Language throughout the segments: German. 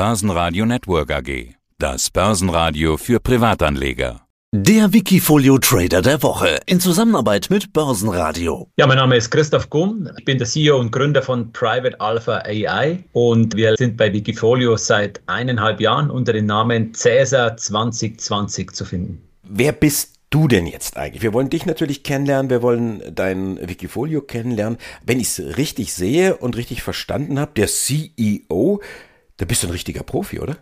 Börsenradio Network AG, das Börsenradio für Privatanleger. Der Wikifolio Trader der Woche in Zusammenarbeit mit Börsenradio. Ja, mein Name ist Christoph Gumm. Ich bin der CEO und Gründer von Private Alpha AI und wir sind bei Wikifolio seit 1,5 Jahren unter dem Namen Cäsar 2020 zu finden. Wer bist du denn jetzt eigentlich? Wir wollen dich natürlich kennenlernen, wir wollen dein Wikifolio kennenlernen. Wenn ich es richtig sehe und richtig verstanden habe, der CEO, da bist du ein richtiger Profi, oder?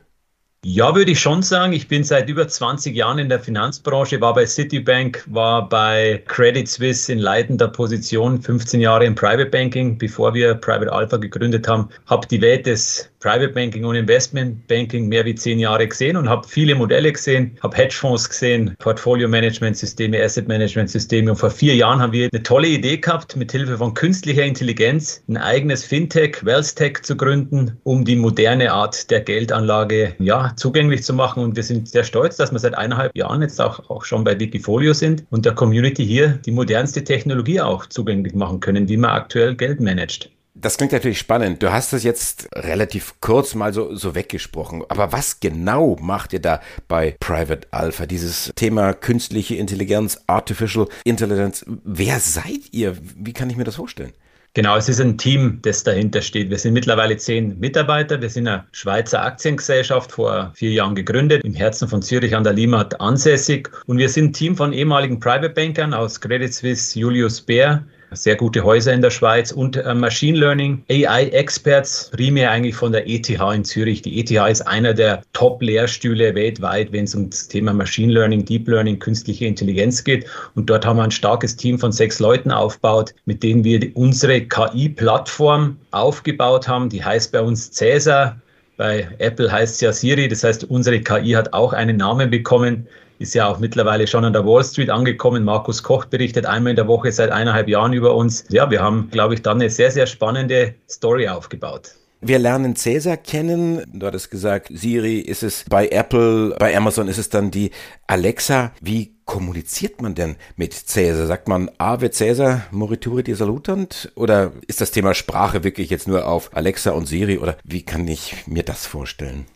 Ja, würde ich schon sagen. Ich bin seit über 20 Jahren in der Finanzbranche, war bei Citibank, war bei Credit Suisse in leitender Position, 15 Jahre im Private Banking, bevor wir Private Alpha gegründet haben, habe die Welt des Private Banking und Investment Banking mehr wie 10 Jahre gesehen und habe viele Modelle gesehen, habe Hedgefonds gesehen, Portfolio-Management-Systeme, Asset-Management-Systeme und vor 4 Jahren haben wir eine tolle Idee gehabt, mit Hilfe von künstlicher Intelligenz ein eigenes Fintech, Wealth-Tech zu gründen, um die moderne Art der Geldanlage, ja, zugänglich zu machen und wir sind sehr stolz, dass wir seit 1,5 Jahren jetzt auch schon bei Wikifolio sind und der Community hier die modernste Technologie auch zugänglich machen können, wie man aktuell Geld managt. Das klingt natürlich spannend. Du hast das jetzt relativ kurz mal so weggesprochen. Aber was genau macht ihr da bei Private Alpha? Dieses Thema künstliche Intelligenz, Artificial Intelligence. Wer seid ihr? Wie kann ich mir das vorstellen? Genau, es ist ein Team, das dahinter steht. Wir sind mittlerweile 10 Mitarbeiter. Wir sind eine Schweizer Aktiengesellschaft, vor 4 Jahren gegründet, im Herzen von Zürich an der Limmat ansässig. Und wir sind ein Team von ehemaligen Private Bankern aus Credit Suisse, Julius Baer, sehr gute Häuser in der Schweiz und Machine Learning, AI-Experts, primär eigentlich von der ETH in Zürich. Die ETH ist einer der Top-Lehrstühle weltweit, wenn es um das Thema Machine Learning, Deep Learning, künstliche Intelligenz geht. Und dort haben wir ein starkes Team von 6 Leuten aufgebaut, mit denen wir unsere KI-Plattform aufgebaut haben. Die heißt bei uns Cäsar. Bei Apple heißt es ja Siri. Das heißt, unsere KI hat auch einen Namen bekommen. Ist ja auch mittlerweile schon an der Wall Street angekommen. Markus Koch berichtet einmal in der Woche seit 1,5 Jahren über uns. Ja, wir haben, glaube ich, dann eine sehr, sehr spannende Story aufgebaut. Wir lernen Cäsar kennen. Du hattest gesagt, Siri ist es bei Apple, bei Amazon ist es dann die Alexa. Wie kommuniziert man denn mit Cäsar? Sagt man Ave Cäsar, morituri di salutant? Oder ist das Thema Sprache wirklich jetzt nur auf Alexa und Siri? Oder wie kann ich mir das vorstellen?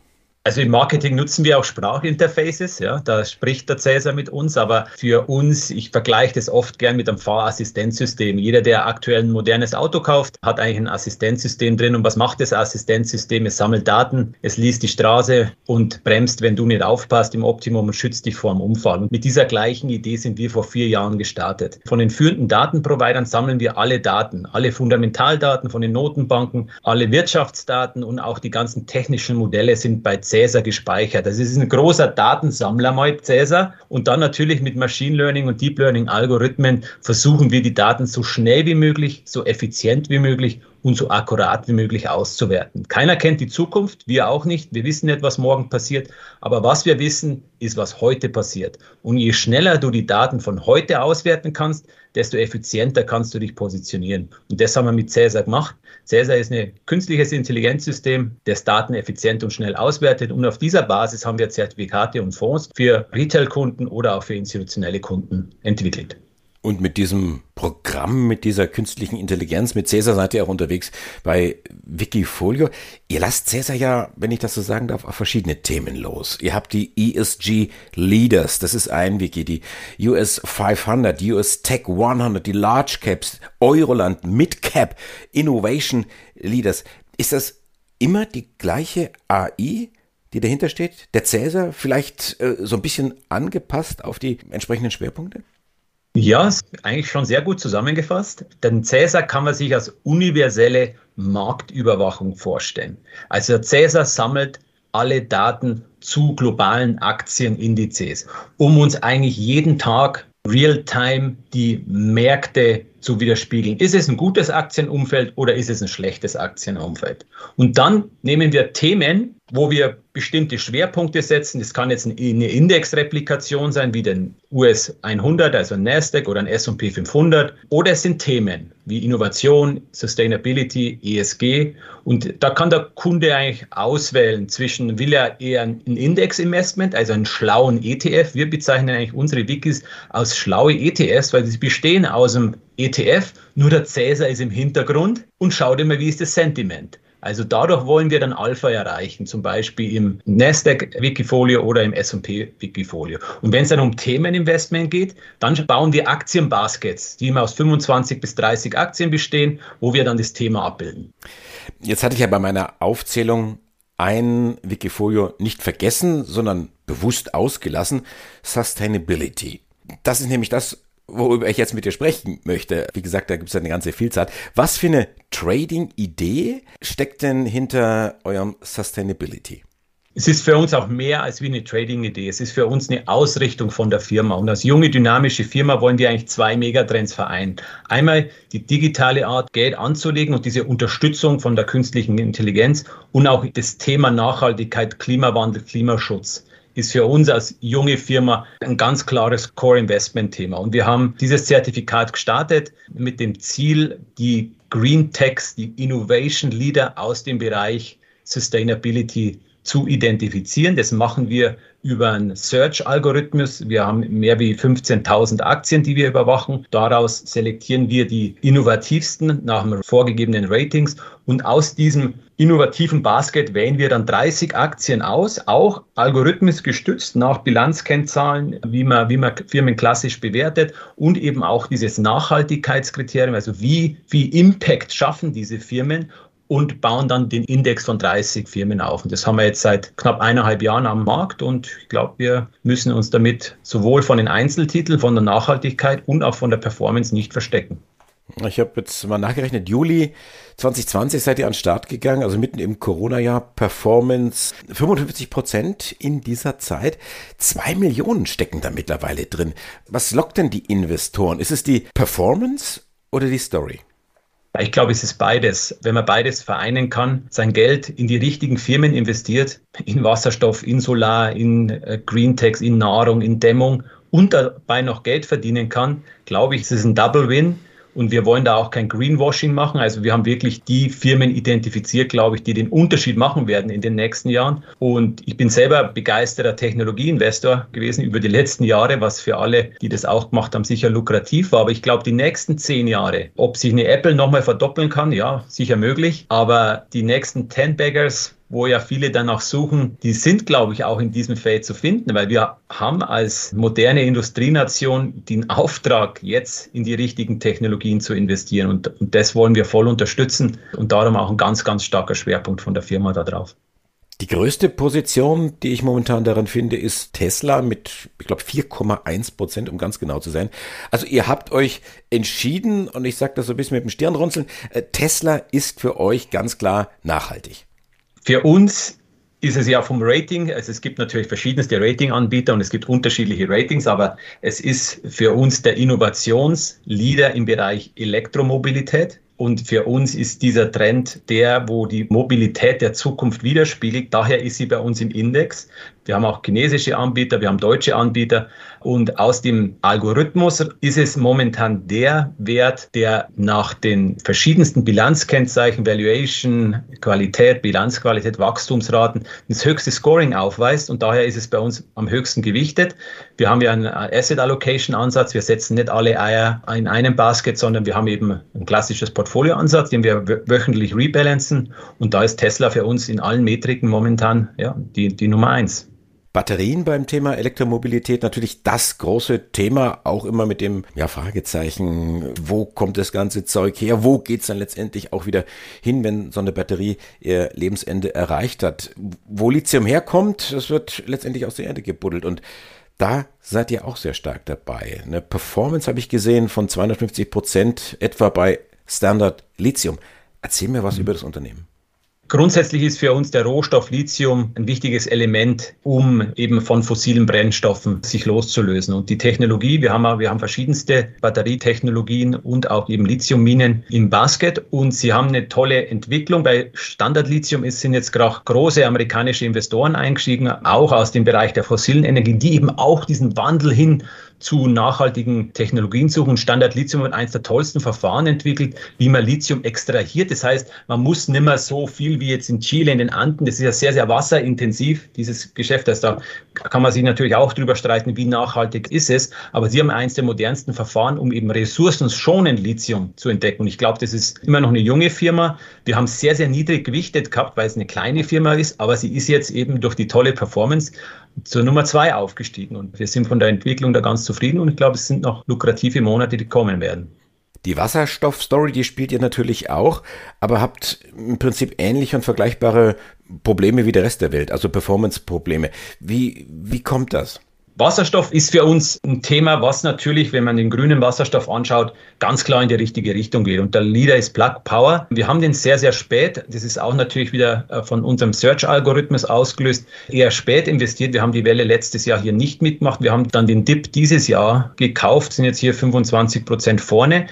Also im Marketing nutzen wir auch Sprachinterfaces, ja, da spricht der Cäsar mit uns, aber für uns, ich vergleiche das oft gern mit einem Fahrassistenzsystem. Jeder, der aktuell ein modernes Auto kauft, hat eigentlich ein Assistenzsystem drin und was macht das Assistenzsystem? Es sammelt Daten, es liest die Straße und bremst, wenn du nicht aufpasst, im Optimum und schützt dich vor einem Unfall. Und mit dieser gleichen Idee sind wir vor 4 Jahren gestartet. Von den führenden Datenprovidern sammeln wir alle Daten, alle Fundamentaldaten von den Notenbanken, alle Wirtschaftsdaten und auch die ganzen technischen Modelle sind bei Cäsar gespeichert. Das ist ein großer Datensammler mal Cäsar und dann natürlich mit Machine Learning und Deep Learning Algorithmen versuchen wir die Daten so schnell wie möglich, so effizient wie möglich und so akkurat wie möglich auszuwerten. Keiner kennt die Zukunft, wir auch nicht. Wir wissen nicht, was morgen passiert, aber was wir wissen, ist, was heute passiert. Und je schneller du die Daten von heute auswerten kannst, desto effizienter kannst du dich positionieren. Und das haben wir mit Cäsar gemacht. Cäsar ist ein künstliches Intelligenzsystem, das Daten effizient und schnell auswertet. Und auf dieser Basis haben wir Zertifikate und Fonds für Retail-Kunden oder auch für institutionelle Kunden entwickelt. Und mit diesem Programm, mit dieser künstlichen Intelligenz, mit Cäsar seid ihr auch unterwegs bei Wikifolio. Ihr lasst Cäsar ja, wenn ich das so sagen darf, auf verschiedene Themen los. Ihr habt die ESG Leaders, das ist ein Wiki, die US 500, die US Tech 100, die Large Caps, Euroland, Mid Cap, Innovation Leaders. Ist das immer die gleiche AI, die dahinter steht? Der Cäsar vielleicht so ein bisschen angepasst auf die entsprechenden Schwerpunkte? Ja, eigentlich schon sehr gut zusammengefasst. Denn Cäsar kann man sich als universelle Marktüberwachung vorstellen. Also Cäsar sammelt alle Daten zu globalen Aktienindizes, um uns eigentlich jeden Tag real-time die Märkte zu widerspiegeln. Ist es ein gutes Aktienumfeld oder ist es ein schlechtes Aktienumfeld? Und dann nehmen wir Themen, wo wir bestimmte Schwerpunkte setzen. Das kann jetzt eine Indexreplikation sein, wie den US 100, also ein Nasdaq oder ein S&P 500. Oder es sind Themen wie Innovation, Sustainability, ESG. Und da kann der Kunde eigentlich auswählen zwischen, will er eher ein Indexinvestment, also einen schlauen ETF. Wir bezeichnen eigentlich unsere Wikis als schlaue ETFs, weil sie bestehen aus einem ETF. Nur der Cäsar ist im Hintergrund und schaut immer, wie ist das Sentiment. Also dadurch wollen wir dann Alpha erreichen, zum Beispiel im Nasdaq-Wikifolio oder im S&P-Wikifolio. Und wenn es dann um Themeninvestment geht, dann bauen wir Aktienbaskets, die immer aus 25 bis 30 Aktien bestehen, wo wir dann das Thema abbilden. Jetzt hatte ich ja bei meiner Aufzählung ein Wikifolio nicht vergessen, sondern bewusst ausgelassen, Sustainability. Das ist nämlich das, worüber ich jetzt mit dir sprechen möchte. Wie gesagt, da gibt es eine ganze Vielzahl. Was für eine Trading-Idee steckt denn hinter eurem Sustainability? Es ist für uns auch mehr als wie eine Trading-Idee. Es ist für uns eine Ausrichtung von der Firma. Und als junge, dynamische Firma wollen wir eigentlich zwei Megatrends vereinen. Einmal die digitale Art, Geld anzulegen und diese Unterstützung von der künstlichen Intelligenz und auch das Thema Nachhaltigkeit, Klimawandel, Klimaschutz. Ist für uns als junge Firma ein ganz klares Core-Investment-Thema. Und wir haben dieses Zertifikat gestartet mit dem Ziel, die Green Techs, die Innovation Leader aus dem Bereich Sustainability zu identifizieren. Das machen wir über einen Search-Algorithmus. Wir haben mehr wie 15.000 Aktien, die wir überwachen. Daraus selektieren wir die innovativsten nach dem vorgegebenen Ratings. Und aus diesem innovativen Basket wählen wir dann 30 Aktien aus, auch algorithmisch gestützt nach Bilanzkennzahlen, wie man Firmen klassisch bewertet und eben auch dieses Nachhaltigkeitskriterium, also wie viel Impact schaffen diese Firmen, und bauen dann den Index von 30 Firmen auf. Und das haben wir jetzt seit knapp 1,5 Jahren am Markt. Und ich glaube, wir müssen uns damit sowohl von den Einzeltiteln, von der Nachhaltigkeit und auch von der Performance nicht verstecken. Ich habe jetzt mal nachgerechnet, Juli 2020 seid ihr an den Start gegangen, also mitten im Corona-Jahr, Performance 55% in dieser Zeit. 2 Millionen stecken da mittlerweile drin. Was lockt denn die Investoren? Ist es die Performance oder die Story? Ich glaube, es ist beides. Wenn man beides vereinen kann, sein Geld in die richtigen Firmen investiert, in Wasserstoff, in Solar, in Greentechs, in Nahrung, in Dämmung und dabei noch Geld verdienen kann, glaube ich, es ist ein Double Win. Und wir wollen da auch kein Greenwashing machen. Also wir haben wirklich die Firmen identifiziert, glaube ich, die den Unterschied machen werden in den nächsten Jahren. Und ich bin selber begeisterter Technologieinvestor gewesen über die letzten Jahre, was für alle, die das auch gemacht haben, sicher lukrativ war. Aber ich glaube, die nächsten 10 Jahre, ob sich eine Apple nochmal verdoppeln kann, ja, sicher möglich. Aber die nächsten 10-Baggers, wo ja viele danach suchen, die sind, glaube ich, auch in diesem Feld zu finden, weil wir haben als moderne Industrienation den Auftrag, jetzt in die richtigen Technologien zu investieren. Und das wollen wir voll unterstützen und darum auch ein ganz, ganz starker Schwerpunkt von der Firma da drauf. Die größte Position, die ich momentan darin finde, ist Tesla mit, ich glaube, 4,1%, um ganz genau zu sein. Also ihr habt euch entschieden, und ich sage das so ein bisschen mit dem Stirnrunzeln, Tesla ist für euch ganz klar nachhaltig. Für uns ist es ja vom Rating, also es gibt natürlich verschiedenste Ratinganbieter und es gibt unterschiedliche Ratings, aber es ist für uns der Innovationsleader im Bereich Elektromobilität. Und für uns ist dieser Trend der, wo die Mobilität der Zukunft widerspiegelt. Daher ist sie bei uns im Index. Wir haben auch chinesische Anbieter, wir haben deutsche Anbieter. Und aus dem Algorithmus ist es momentan der Wert, der nach den verschiedensten Bilanzkennzeichen, Valuation, Qualität, Bilanzqualität, Wachstumsraten, das höchste Scoring aufweist. Und daher ist es bei uns am höchsten gewichtet. Wir haben ja einen Asset Allocation Ansatz. Wir setzen nicht alle Eier in einem Basket, sondern wir haben eben ein klassisches Portfolioansatz, den wir wöchentlich rebalancen. Und da ist Tesla für uns in allen Metriken momentan ja, die Nummer 1. Batterien beim Thema Elektromobilität, natürlich das große Thema, auch immer mit dem Fragezeichen, wo kommt das ganze Zeug her, wo geht es dann letztendlich auch wieder hin, wenn so eine Batterie ihr Lebensende erreicht hat. Wo Lithium herkommt, das wird letztendlich aus der Erde gebuddelt und da seid ihr auch sehr stark dabei. Eine Performance habe ich gesehen von 250% etwa bei Standard Lithium. Erzähl mir was über das Unternehmen. Grundsätzlich ist für uns der Rohstoff Lithium ein wichtiges Element, um eben von fossilen Brennstoffen sich loszulösen. Und die Technologie, wir haben verschiedenste Batterietechnologien und auch eben Lithiumminen im Basket. Und sie haben eine tolle Entwicklung. Bei Standard Lithium sind jetzt gerade große amerikanische Investoren eingestiegen, auch aus dem Bereich der fossilen Energien, die eben auch diesen Wandel hin zu nachhaltigen Technologien suchen. Standard Lithium hat eines der tollsten Verfahren entwickelt, wie man Lithium extrahiert. Das heißt, man muss nicht mehr so viel wie jetzt in Chile, in den Anden. Das ist ja sehr, sehr wasserintensiv, dieses Geschäft. Also da kann man sich natürlich auch drüber streiten, wie nachhaltig ist es. Aber sie haben eines der modernsten Verfahren, um eben ressourcenschonend Lithium zu entdecken. Und ich glaube, das ist immer noch eine junge Firma. Wir haben sehr, sehr niedrig gewichtet gehabt, weil es eine kleine Firma ist. Aber sie ist jetzt eben durch die tolle Performance zur Nummer 2 aufgestiegen. Und wir sind von der Entwicklung da ganz zufrieden. Und ich glaube, es sind noch lukrative Monate, die kommen werden. Die Wasserstoff-Story, die spielt ihr natürlich auch, aber habt im Prinzip ähnliche und vergleichbare Probleme wie der Rest der Welt, also Performance-Probleme. Wie kommt das? Wasserstoff ist für uns ein Thema, was natürlich, wenn man den grünen Wasserstoff anschaut, ganz klar in die richtige Richtung geht. Und der Leader ist Plug Power. Wir haben den sehr, sehr spät, das ist auch natürlich wieder von unserem Search-Algorithmus ausgelöst, eher spät investiert. Wir haben die Welle letztes Jahr hier nicht mitgemacht. Wir haben dann den Dip dieses Jahr gekauft, sind jetzt hier 25% vorne.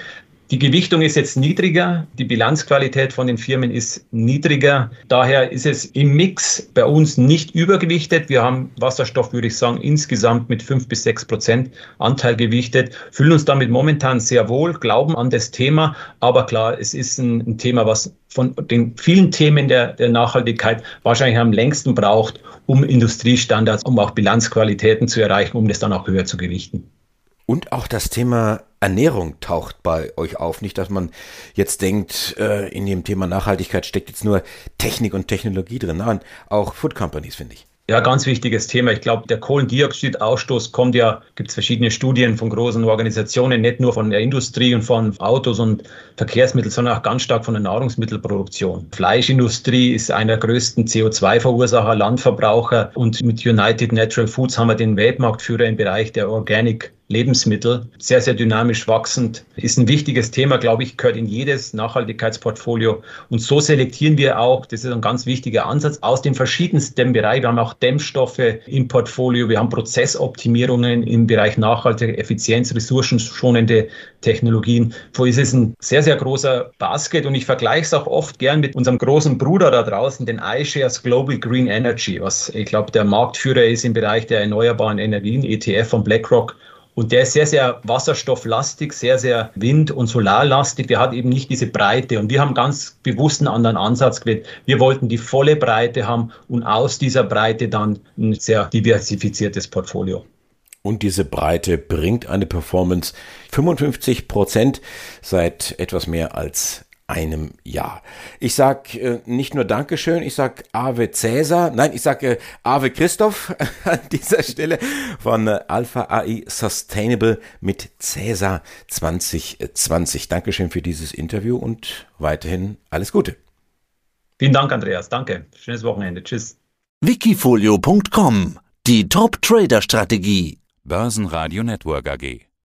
Die Gewichtung ist jetzt niedriger, die Bilanzqualität von den Firmen ist niedriger. Daher ist es im Mix bei uns nicht übergewichtet. Wir haben Wasserstoff, würde ich sagen, insgesamt mit 5-6% Anteil gewichtet, fühlen uns damit momentan sehr wohl, glauben an das Thema. Aber klar, es ist ein Thema, was von den vielen Themen der Nachhaltigkeit wahrscheinlich am längsten braucht, um Industriestandards, um auch Bilanzqualitäten zu erreichen, um das dann auch höher zu gewichten. Und auch das Thema Ernährung taucht bei euch auf. Nicht, dass man jetzt denkt, in dem Thema Nachhaltigkeit steckt jetzt nur Technik und Technologie drin. Nein, auch Food Companies, finde ich. Ja, ganz wichtiges Thema. Ich glaube, der Kohlendioxidausstoß kommt ja, gibt es verschiedene Studien von großen Organisationen, nicht nur von der Industrie und von Autos und Verkehrsmitteln, sondern auch ganz stark von der Nahrungsmittelproduktion. Fleischindustrie ist einer der größten CO2-Verursacher, Landverbraucher, und mit United Natural Foods haben wir den Weltmarktführer im Bereich der Organic Lebensmittel, sehr, sehr dynamisch wachsend, ist ein wichtiges Thema, glaube ich, gehört in jedes Nachhaltigkeitsportfolio. Und so selektieren wir auch, das ist ein ganz wichtiger Ansatz, aus den verschiedensten Bereichen. Wir haben auch Dämmstoffe im Portfolio, wir haben Prozessoptimierungen im Bereich nachhaltige Effizienz, ressourcenschonende Technologien. So ist es ein sehr, sehr großer Basket, und ich vergleiche es auch oft gern mit unserem großen Bruder da draußen, den iShares Global Green Energy, was, ich glaube, der Marktführer ist im Bereich der erneuerbaren Energien, ETF von BlackRock. Und der ist sehr, sehr wasserstofflastig, sehr, sehr wind- und solarlastig. Der hat eben nicht diese Breite. Und wir haben ganz bewusst einen anderen Ansatz gewählt. Wir wollten die volle Breite haben und aus dieser Breite dann ein sehr diversifiziertes Portfolio. Und diese Breite bringt eine Performance 55% seit etwas mehr als einem Jahr. Ich sage nicht nur Dankeschön, ich sage Ave Cäsar, nein, ich sage Ave Christoph an dieser Stelle von Alpha AI Sustainable mit Cäsar 2020. Dankeschön für dieses Interview und weiterhin alles Gute. Vielen Dank, Andreas. Danke. Schönes Wochenende. Tschüss. Wikifolio.com, die Top-Trader-Strategie. Börsenradio Network AG.